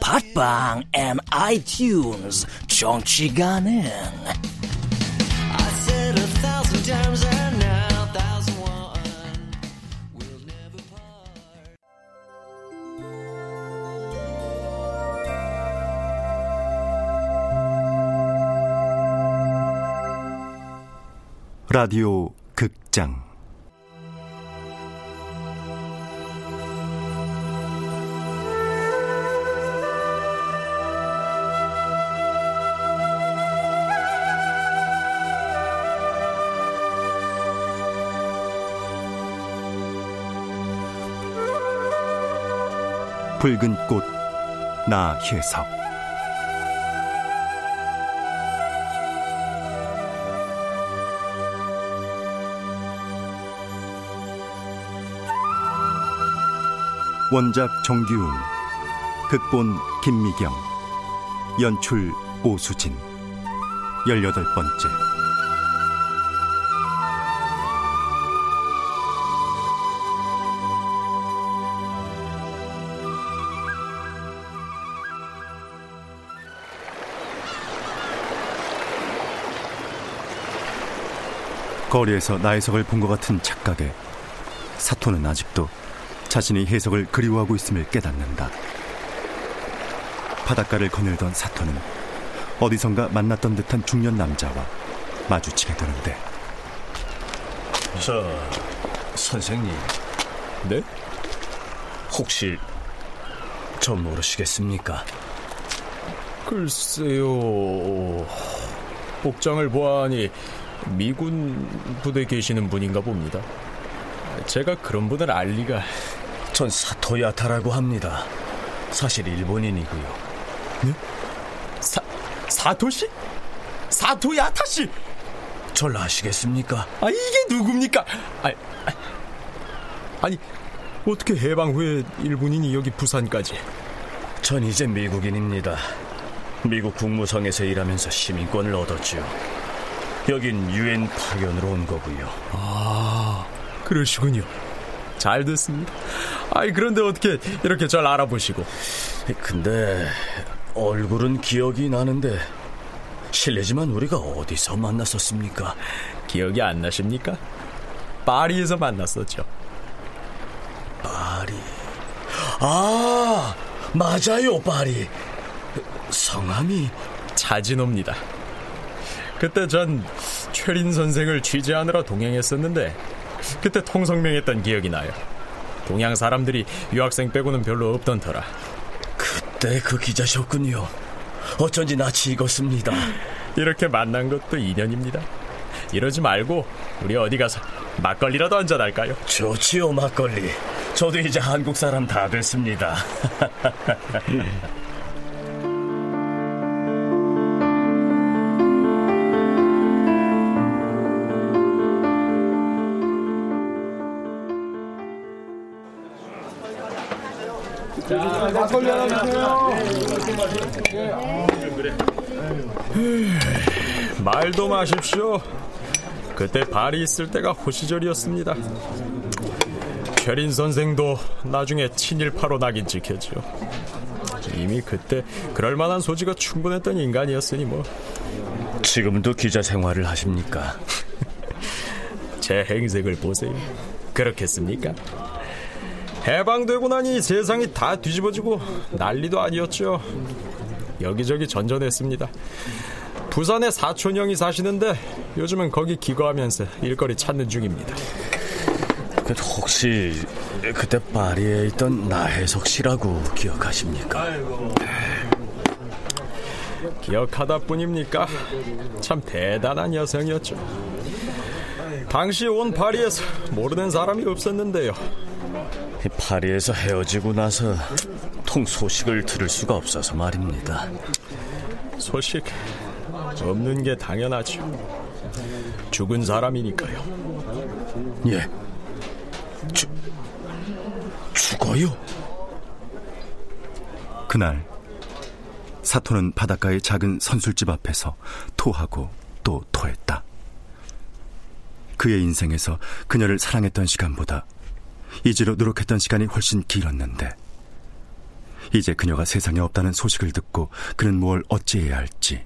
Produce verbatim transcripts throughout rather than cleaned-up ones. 팟빵 and 아이튠즈 정치 가능. 라디오 극장 붉은 꽃 나혜석. 원작 정규웅, 극본 김미경, 연출 오수진. 열여덟 번째. 거리에서 나혜석을 본 것 같은 착각에 사토는 아직도 자신이 해석을 그리워하고 있음을 깨닫는다. 바닷가를 거닐던 사토는 어디선가 만났던 듯한 중년 남자와 마주치게 되는데. 저 선생님. 네? 혹시 저 모르시겠습니까? 글쎄요, 복장을 보아하니 미군 부대에 계시는 분인가 봅니다. 제가 그런 분을 알 리가. 전 사토야타라고 합니다. 사실 일본인이고요. 네? 사, 사토씨? 사토야타씨? 절 아시겠습니까? 아, 이게 누굽니까? 아니, 아니 어떻게 해방 후에 일본인이 여기 부산까지? 전 이제 미국인입니다. 미국 국무성에서 일하면서 시민권을 얻었지요. 여긴 유엔 파견으로 온 거고요. 아, 그러시군요. 잘 됐습니다. 아이, 그런데 어떻게 이렇게 잘 알아보시고? 근데 얼굴은 기억이 나는데, 실례지만 우리가 어디서 만났었습니까? 기억이 안 나십니까? 파리에서 만났었죠. 파리. 아, 맞아요, 파리. 성함이 차진호입니다. 그때 전 최린 선생을 취재하느라 동행했었는데, 그때 통성명했던 기억이 나요. 동양 사람들이 유학생 빼고는 별로 없던 터라. 그때 그 기자셨군요. 어쩐지 낯이 익었습니다. 이렇게 만난 것도 인연입니다. 이러지 말고 우리 어디 가서 막걸리라도 한잔 할까요? 좋지요, 막걸리. 저도 이제 한국 사람 다 됐습니다. 막걸리 하나 주세요. 말도 마십시오. 그때 발이 있을 때가 호시절이었습니다. 최린 선생도 나중에 친일파로 낙인 찍혔지요. 이미 그때 그럴만한 소지가 충분했던 인간이었으니 뭐. 지금도 기자 생활을 하십니까? 제 행색을 보세요. 그렇겠습니까? 해방되고 나니 세상이 다 뒤집어지고 난리도 아니었죠. 여기저기 전전했습니다. 부산에 사촌 형이 사시는데 요즘은 거기 기거하면서 일거리 찾는 중입니다. 혹시 그때 파리에 있던 나혜석 씨라고 기억하십니까? 아이고. 기억하다 뿐입니까? 참 대단한 여성이었죠. 당시 온 파리에서 모르는 사람이 없었는데요. 파리에서 헤어지고 나서 통 소식을 들을 수가 없어서 말입니다. 소식 없는 게 당연하죠. 죽은 사람이니까요. 예. 주, 죽어요? 그날 사토는 바닷가의 작은 선술집 앞에서 토하고 또 토했다. 그의 인생에서 그녀를 사랑했던 시간보다 이지로 노력했던 시간이 훨씬 길었는데 이제 그녀가 세상에 없다는 소식을 듣고 그는 뭘 어찌해야 할지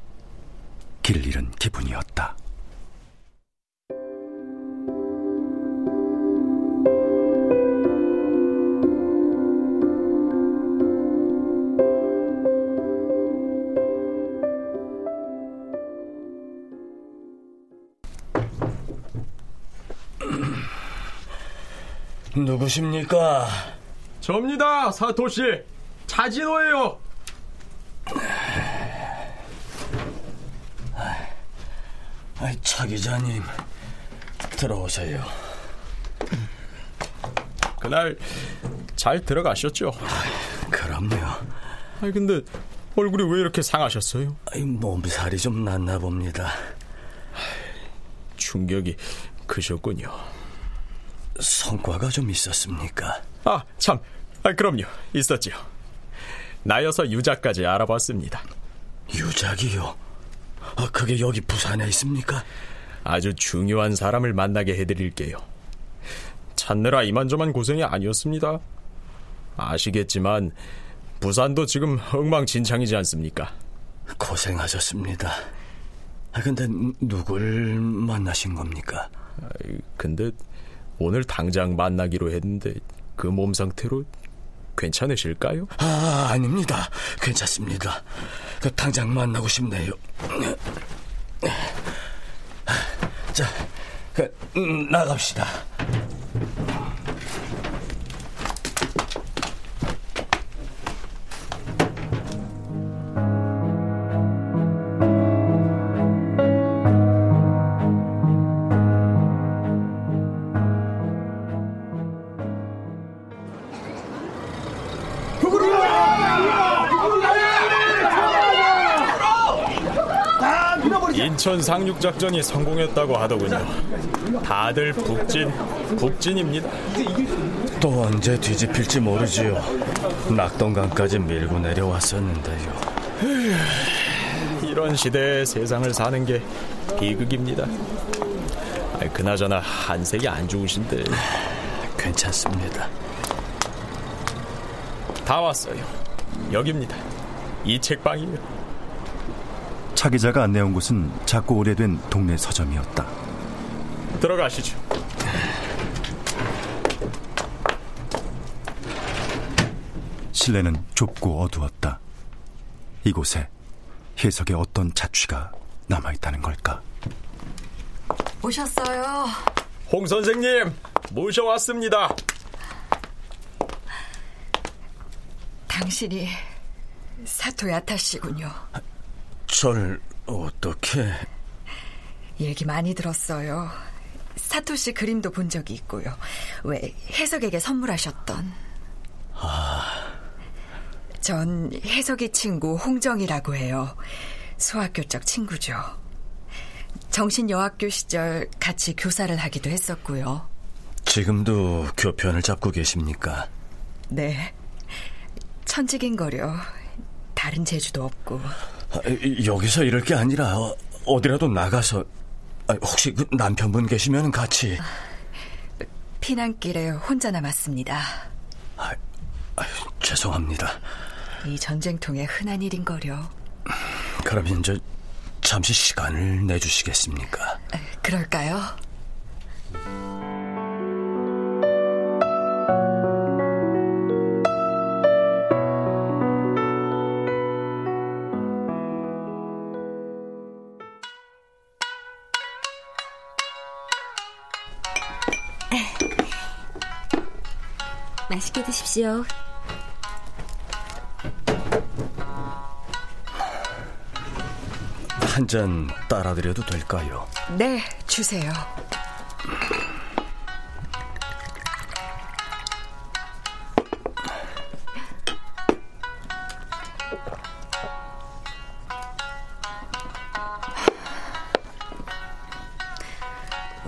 길 잃은 기분이었다. 누구십니까? 접니다, 사토씨. 차진호예요. 아이, 차 기자님, 들어오세요. 그날 잘 들어가셨죠? 아이, 그럼요. 아니 근데 얼굴이 왜 이렇게 상하셨어요? 아이, 몸살이 좀 났나 봅니다. 충격이 크셨군요. 성과가 좀 있었습니까? 아, 참. 아, 그럼요. 있었지요. 나여서 유작까지 알아봤습니다. 유작이요? 아, 그게 여기 부산에 있습니까? 아주 중요한 사람을 만나게 해드릴게요. 찾느라 이만저만 고생이 아니었습니다. 아시겠지만 부산도 지금 엉망진창이지 않습니까? 고생하셨습니다. 아, 근데 누굴 만나신 겁니까? 아, 근데 오늘 당장 만나기로 했는데 그 몸 상태로 괜찮으실까요? 아, 아닙니다. 괜찮습니다. 그 당장 만나고 싶네요. 자, 그, 나갑시다. 인천 상륙작전이 성공했다고 하더군요. 다들 북진, 북진입니다. 또 언제 뒤집힐지 모르지요. 낙동강까지 밀고 내려왔었는데요. 이런 시대에 세상을 사는 게 비극입니다. 그나저나 한색이 안 좋으신데. 괜찮습니다. 다 왔어요. 여기입니다. 이 책방이에요. 차 기자가 안내온 곳은 작고 오래된 동네 서점이었다. 들어가시죠. 실내는 좁고 어두웠다. 이곳에 혜석의 어떤 자취가 남아있다는 걸까? 오셨어요. 홍 선생님, 모셔왔습니다. 당신이 사토야타 씨군요. 절 어떻게... 얘기 많이 들었어요. 사토씨 그림도 본 적이 있고요. 왜 혜석에게 선물하셨던... 아... 전 혜석이 친구 홍정이라고 해요. 소학교적 친구죠. 정신여학교 시절 같이 교사를 하기도 했었고요. 지금도 교편을 잡고 계십니까? 네. 천직인거려. 다른 재주도 없고... 여기서 이럴 게 아니라 어디라도 나가서. 혹시 그 남편분 계시면 같이. 피난길에 혼자 남았습니다. 아, 아유, 죄송합니다. 이 전쟁통에 흔한 일인거려. 그럼 이제 잠시 시간을 내주시겠습니까? 그럴까요? 맛있게 드십시오. 한 잔 따라드려도 될까요? 네, 주세요.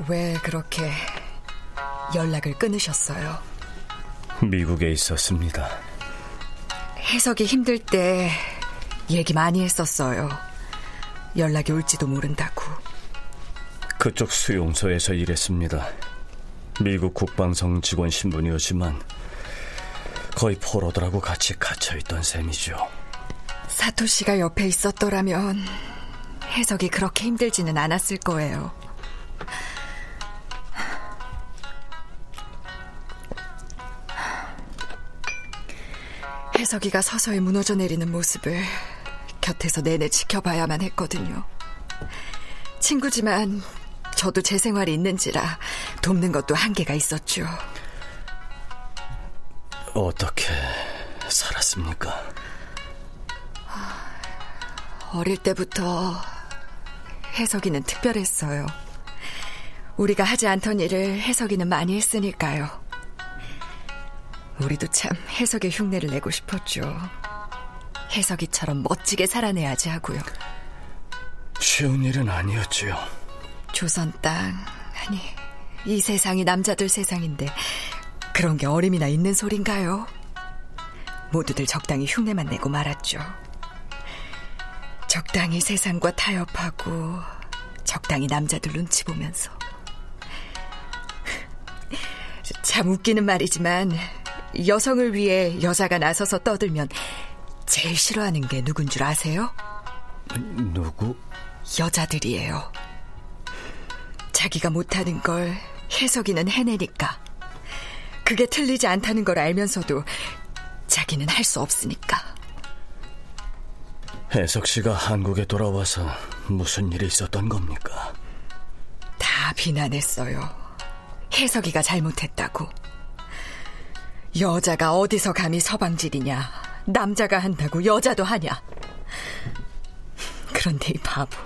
왜 그렇게 연락을 끊으셨어요? 미국에 있었습니다. 해석이 힘들 때 얘기 많이 했었어요. 연락이 올지도 모른다고. 그쪽 수용소에서 일했습니다. 미국 국방성 직원 신분이었지만 거의 포로들하고 같이 갇혀있던 셈이죠. 사토 씨가 옆에 있었더라면 해석이 그렇게 힘들지는 않았을 거예요. 해석이가 서서히 무너져 내리는 모습을 곁에서 내내 지켜봐야만 했거든요. 친구지만 저도 제 생활이 있는지라 돕는 것도 한계가 있었죠. 어떻게 살았습니까? 어릴 때부터 해석이는 특별했어요. 우리가 하지 않던 일을 해석이는 많이 했으니까요. 우리도 참 해석의 흉내를 내고 싶었죠. 해석이처럼 멋지게 살아내야지 하고요. 쉬운 일은 아니었지요. 조선 땅, 아니 이 세상이 남자들 세상인데 그런 게 어림이나 있는 소린가요? 모두들 적당히 흉내만 내고 말았죠. 적당히 세상과 타협하고 적당히 남자들 눈치 보면서. 참 웃기는 말이지만 여성을 위해 여자가 나서서 떠들면 제일 싫어하는 게 누군 줄 아세요? 누구? 여자들이에요. 자기가 못하는 걸 해석이는 해내니까. 그게 틀리지 않다는 걸 알면서도 자기는 할 수 없으니까. 해석 씨가 한국에 돌아와서 무슨 일이 있었던 겁니까? 다 비난했어요. 해석이가 잘못했다고. 여자가 어디서 감히 서방질이냐, 남자가 한다고 여자도 하냐. 그런데 이 바보,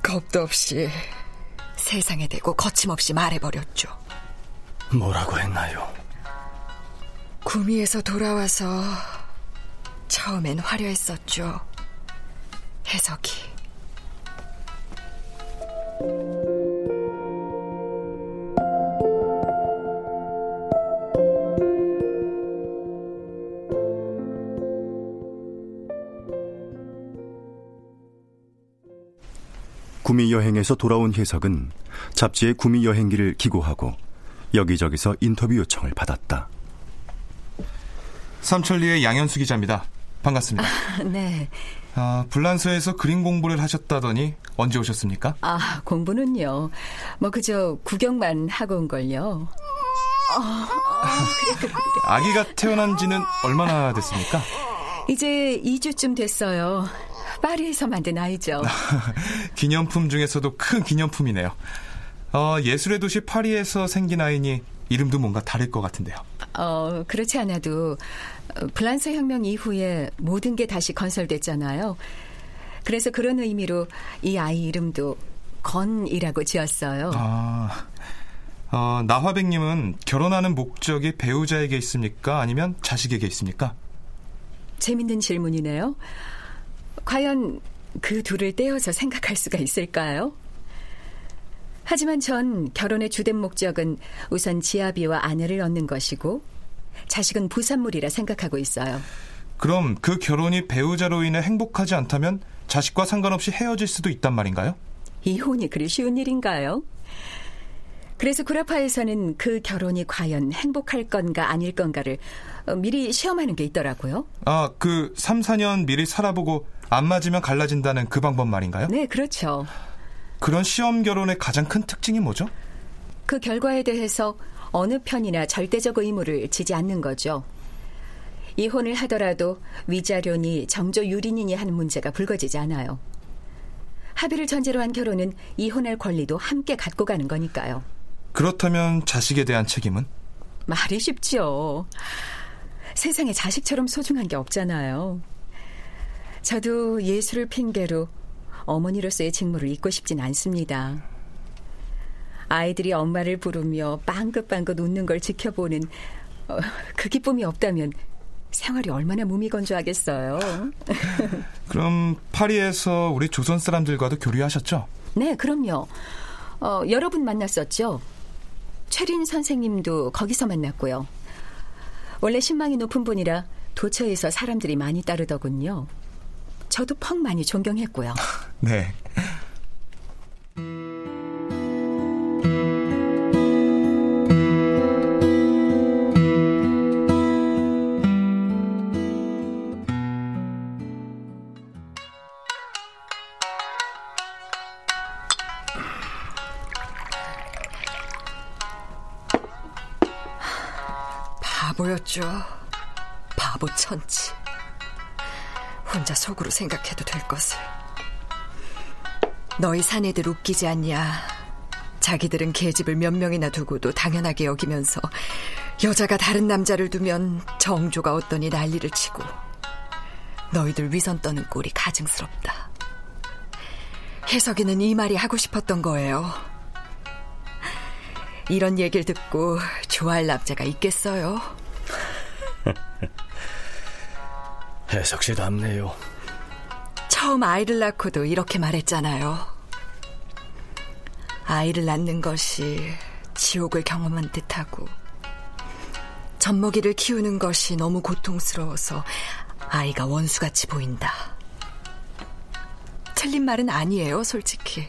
겁도 없이 세상에 대고 거침없이 말해버렸죠. 뭐라고 했나요? 구미에서 돌아와서 처음엔 화려했었죠, 해석이. 구미여행에서 돌아온 해석은 잡지에 구미여행기를 기고하고 여기저기서 인터뷰 요청을 받았다. 삼천리의 양현수 기자입니다. 반갑습니다. 아, 네. 아, 불란서에서 그림 공부를 하셨다더니 언제 오셨습니까? 아, 공부는요. 뭐 그저 구경만 하고 온걸요. 어, 어, 그래, 그래, 그래. 아기가 태어난 지는 얼마나 됐습니까? 이제 이 주쯤 됐어요. 파리에서 만든 아이죠. 기념품 중에서도 큰 기념품이네요. 어, 예술의 도시 파리에서 생긴 아이니 이름도 뭔가 다를 것 같은데요. 어, 그렇지 않아도 불란서 혁명 이후에 모든 게 다시 건설됐잖아요. 그래서 그런 의미로 이 아이 이름도 건이라고 지었어요. 아, 어, 나화백님은 결혼하는 목적이 배우자에게 있습니까? 아니면 자식에게 있습니까? 재밌는 질문이네요. 과연 그 둘을 떼어서 생각할 수가 있을까요? 하지만 전 결혼의 주된 목적은 우선 지아비와 아내를 얻는 것이고 자식은 부산물이라 생각하고 있어요. 그럼 그 결혼이 배우자로 인해 행복하지 않다면 자식과 상관없이 헤어질 수도 있단 말인가요? 이혼이 그리 쉬운 일인가요? 그래서 구라파에서는 그 결혼이 과연 행복할 건가 아닐 건가를 미리 시험하는 게 있더라고요. 아, 그 삼, 사 년 미리 살아보고 안 맞으면 갈라진다는 그 방법 말인가요? 네, 그렇죠. 그런 시험 결혼의 가장 큰 특징이 뭐죠? 그 결과에 대해서 어느 편이나 절대적 의무를 지지 않는 거죠. 이혼을 하더라도 위자료니 정조 유린이니 하는 문제가 불거지지 않아요. 합의를 전제로 한 결혼은 이혼할 권리도 함께 갖고 가는 거니까요. 그렇다면 자식에 대한 책임은? 말이 쉽지요. 세상에 자식처럼 소중한 게 없잖아요. 저도 예술을 핑계로 어머니로서의 직무를 잊고 싶진 않습니다. 아이들이 엄마를 부르며 빵긋빵긋 웃는 걸 지켜보는 어, 그 기쁨이 없다면 생활이 얼마나 무미건조하겠어요. 그럼 파리에서 우리 조선 사람들과도 교류하셨죠? 네, 그럼요. 어, 여러 분 만났었죠. 최린 선생님도 거기서 만났고요. 원래 신망이 높은 분이라 도처에서 사람들이 많이 따르더군요. 저도 펑 많이 존경했고요. 네. 바보였죠. 바보 천치. 혼자 속으로 생각해도 될 것을. 너희 사내들 웃기지 않냐. 자기들은 계집을 몇 명이나 두고도 당연하게 여기면서 여자가 다른 남자를 두면 정조가 어떠니 난리를 치고, 너희들 위선 떠는 꼴이 가증스럽다. 혜석이는 이 말이 하고 싶었던 거예요. 이런 얘기를 듣고 좋아할 남자가 있겠어요? 혜석씨 답네요. 처음 아이를 낳고도 이렇게 말했잖아요. 아이를 낳는 것이 지옥을 경험한 듯하고, 젖먹이를 키우는 것이 너무 고통스러워서 아이가 원수같이 보인다. 틀린 말은 아니에요, 솔직히.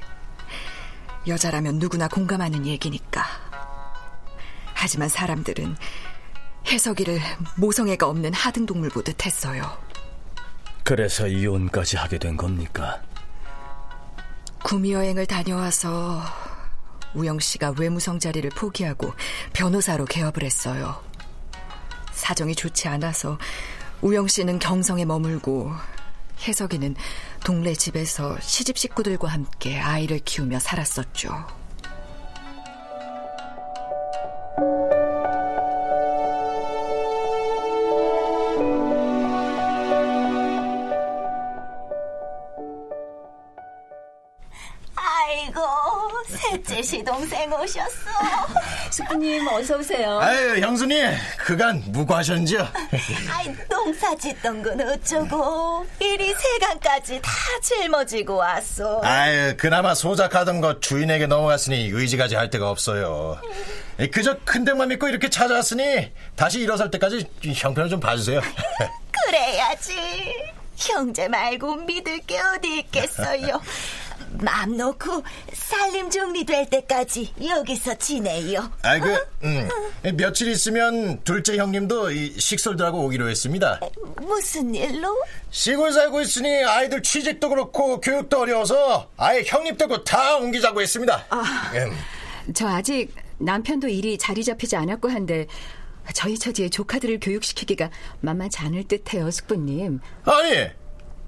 여자라면 누구나 공감하는 얘기니까. 하지만 사람들은 혜석이를 모성애가 없는 하등동물 보듯 했어요. 그래서 이혼까지 하게 된 겁니까? 구미여행을 다녀와서 우영씨가 외무성 자리를 포기하고 변호사로 개업을 했어요. 사정이 좋지 않아서 우영씨는 경성에 머물고 혜석이는 동네 집에서 시집 식구들과 함께 아이를 키우며 살았었죠. 아이고, 셋째 시동생 오셨어. 숙부님 어서 오세요. 아유, 형수님 그간 무고하셨는지요? 아이, 농사 짓던 건 어쩌고 일이 세간까지 다 짊어지고 왔어. 아유, 그나마 소작하던 거 주인에게 넘어갔으니 의지가지 할 데가 없어요. 그저 큰 댁만 믿고 이렇게 찾아왔으니 다시 일어설 때까지 형편을 좀 봐주세요. 그래야지. 형제 말고 믿을 게 어디 있겠어요. 맘 놓고 살림 정리될 때까지 여기서 지내요. 아이, 그, 음, 며칠 있으면 둘째 형님도 이 식솔들하고 오기로 했습니다. 무슨 일로? 시골 살고 있으니 아이들 취직도 그렇고 교육도 어려워서 아예 형님 되고 다 옮기자고 했습니다. 아, 음. 저 아직 남편도 일이 자리 잡히지 않았고 한데 저희 처지에 조카들을 교육시키기가 만만치 않을 듯해요, 숙부님. 아니,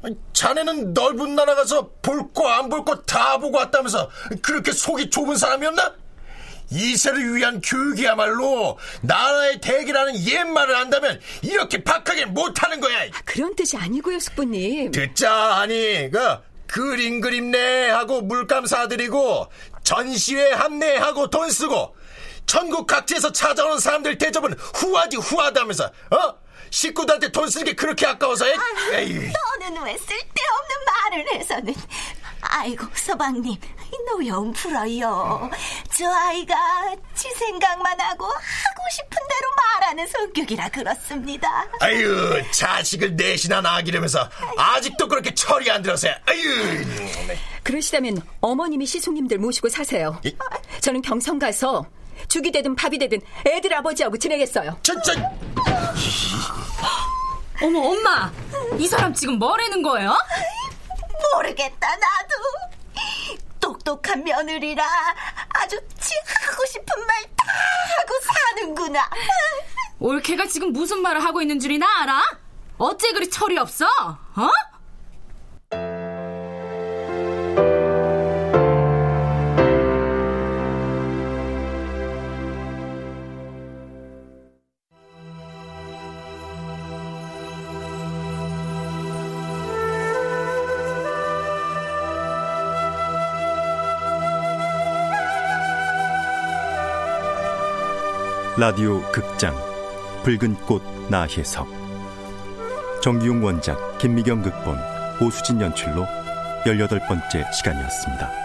자네는 넓은 나라 가서 볼 거 안 볼 거 다 보고 왔다면서 그렇게 속이 좁은 사람이었나? 이세를 위한 교육이야말로 나라의 대기라는 옛말을 안다면 이렇게 박하게 못하는 거야. 그런 뜻이 아니고요, 숙부님. 듣자 하니 그 그림 그립네 하고 물감 사드리고 전시회 합례하고 돈 쓰고, 전국 각지에서 찾아오는 사람들 대접은 후하디 후하다면서, 어? 식구들한테 돈 쓰는 게 그렇게 아까워서. 아, 너는 왜 쓸데없는 말을 해서는. 아이고, 서방님 노여움 풀어요. 저 아이가 지 생각만 하고 하고 싶은 대로 말하는 성격이라 그렇습니다. 아유, 자식을 넷이나 낳아기르면서 아직도 그렇게 철이 안 들었어요. 아유. 그러시다면 어머님이 시숙님들 모시고 사세요. 이? 저는 경성 가서 죽이 되든 밥이 되든 애들 아버지하고 지내겠어요. 진짜. 어머, 엄마, 이 사람 지금 뭐라는 거예요? 모르겠다, 나도. 똑똑한 며느리라 아주 지 하고 싶은 말 다 하고 사는구나. 올케가 지금 무슨 말을 하고 있는 줄이나 알아? 어째 그리 철이 없어? 어? 라디오 극장 붉은 꽃 나혜석, 정규웅 원작, 김미경 극본, 오수진 연출로 열여덟 번째 시간이었습니다.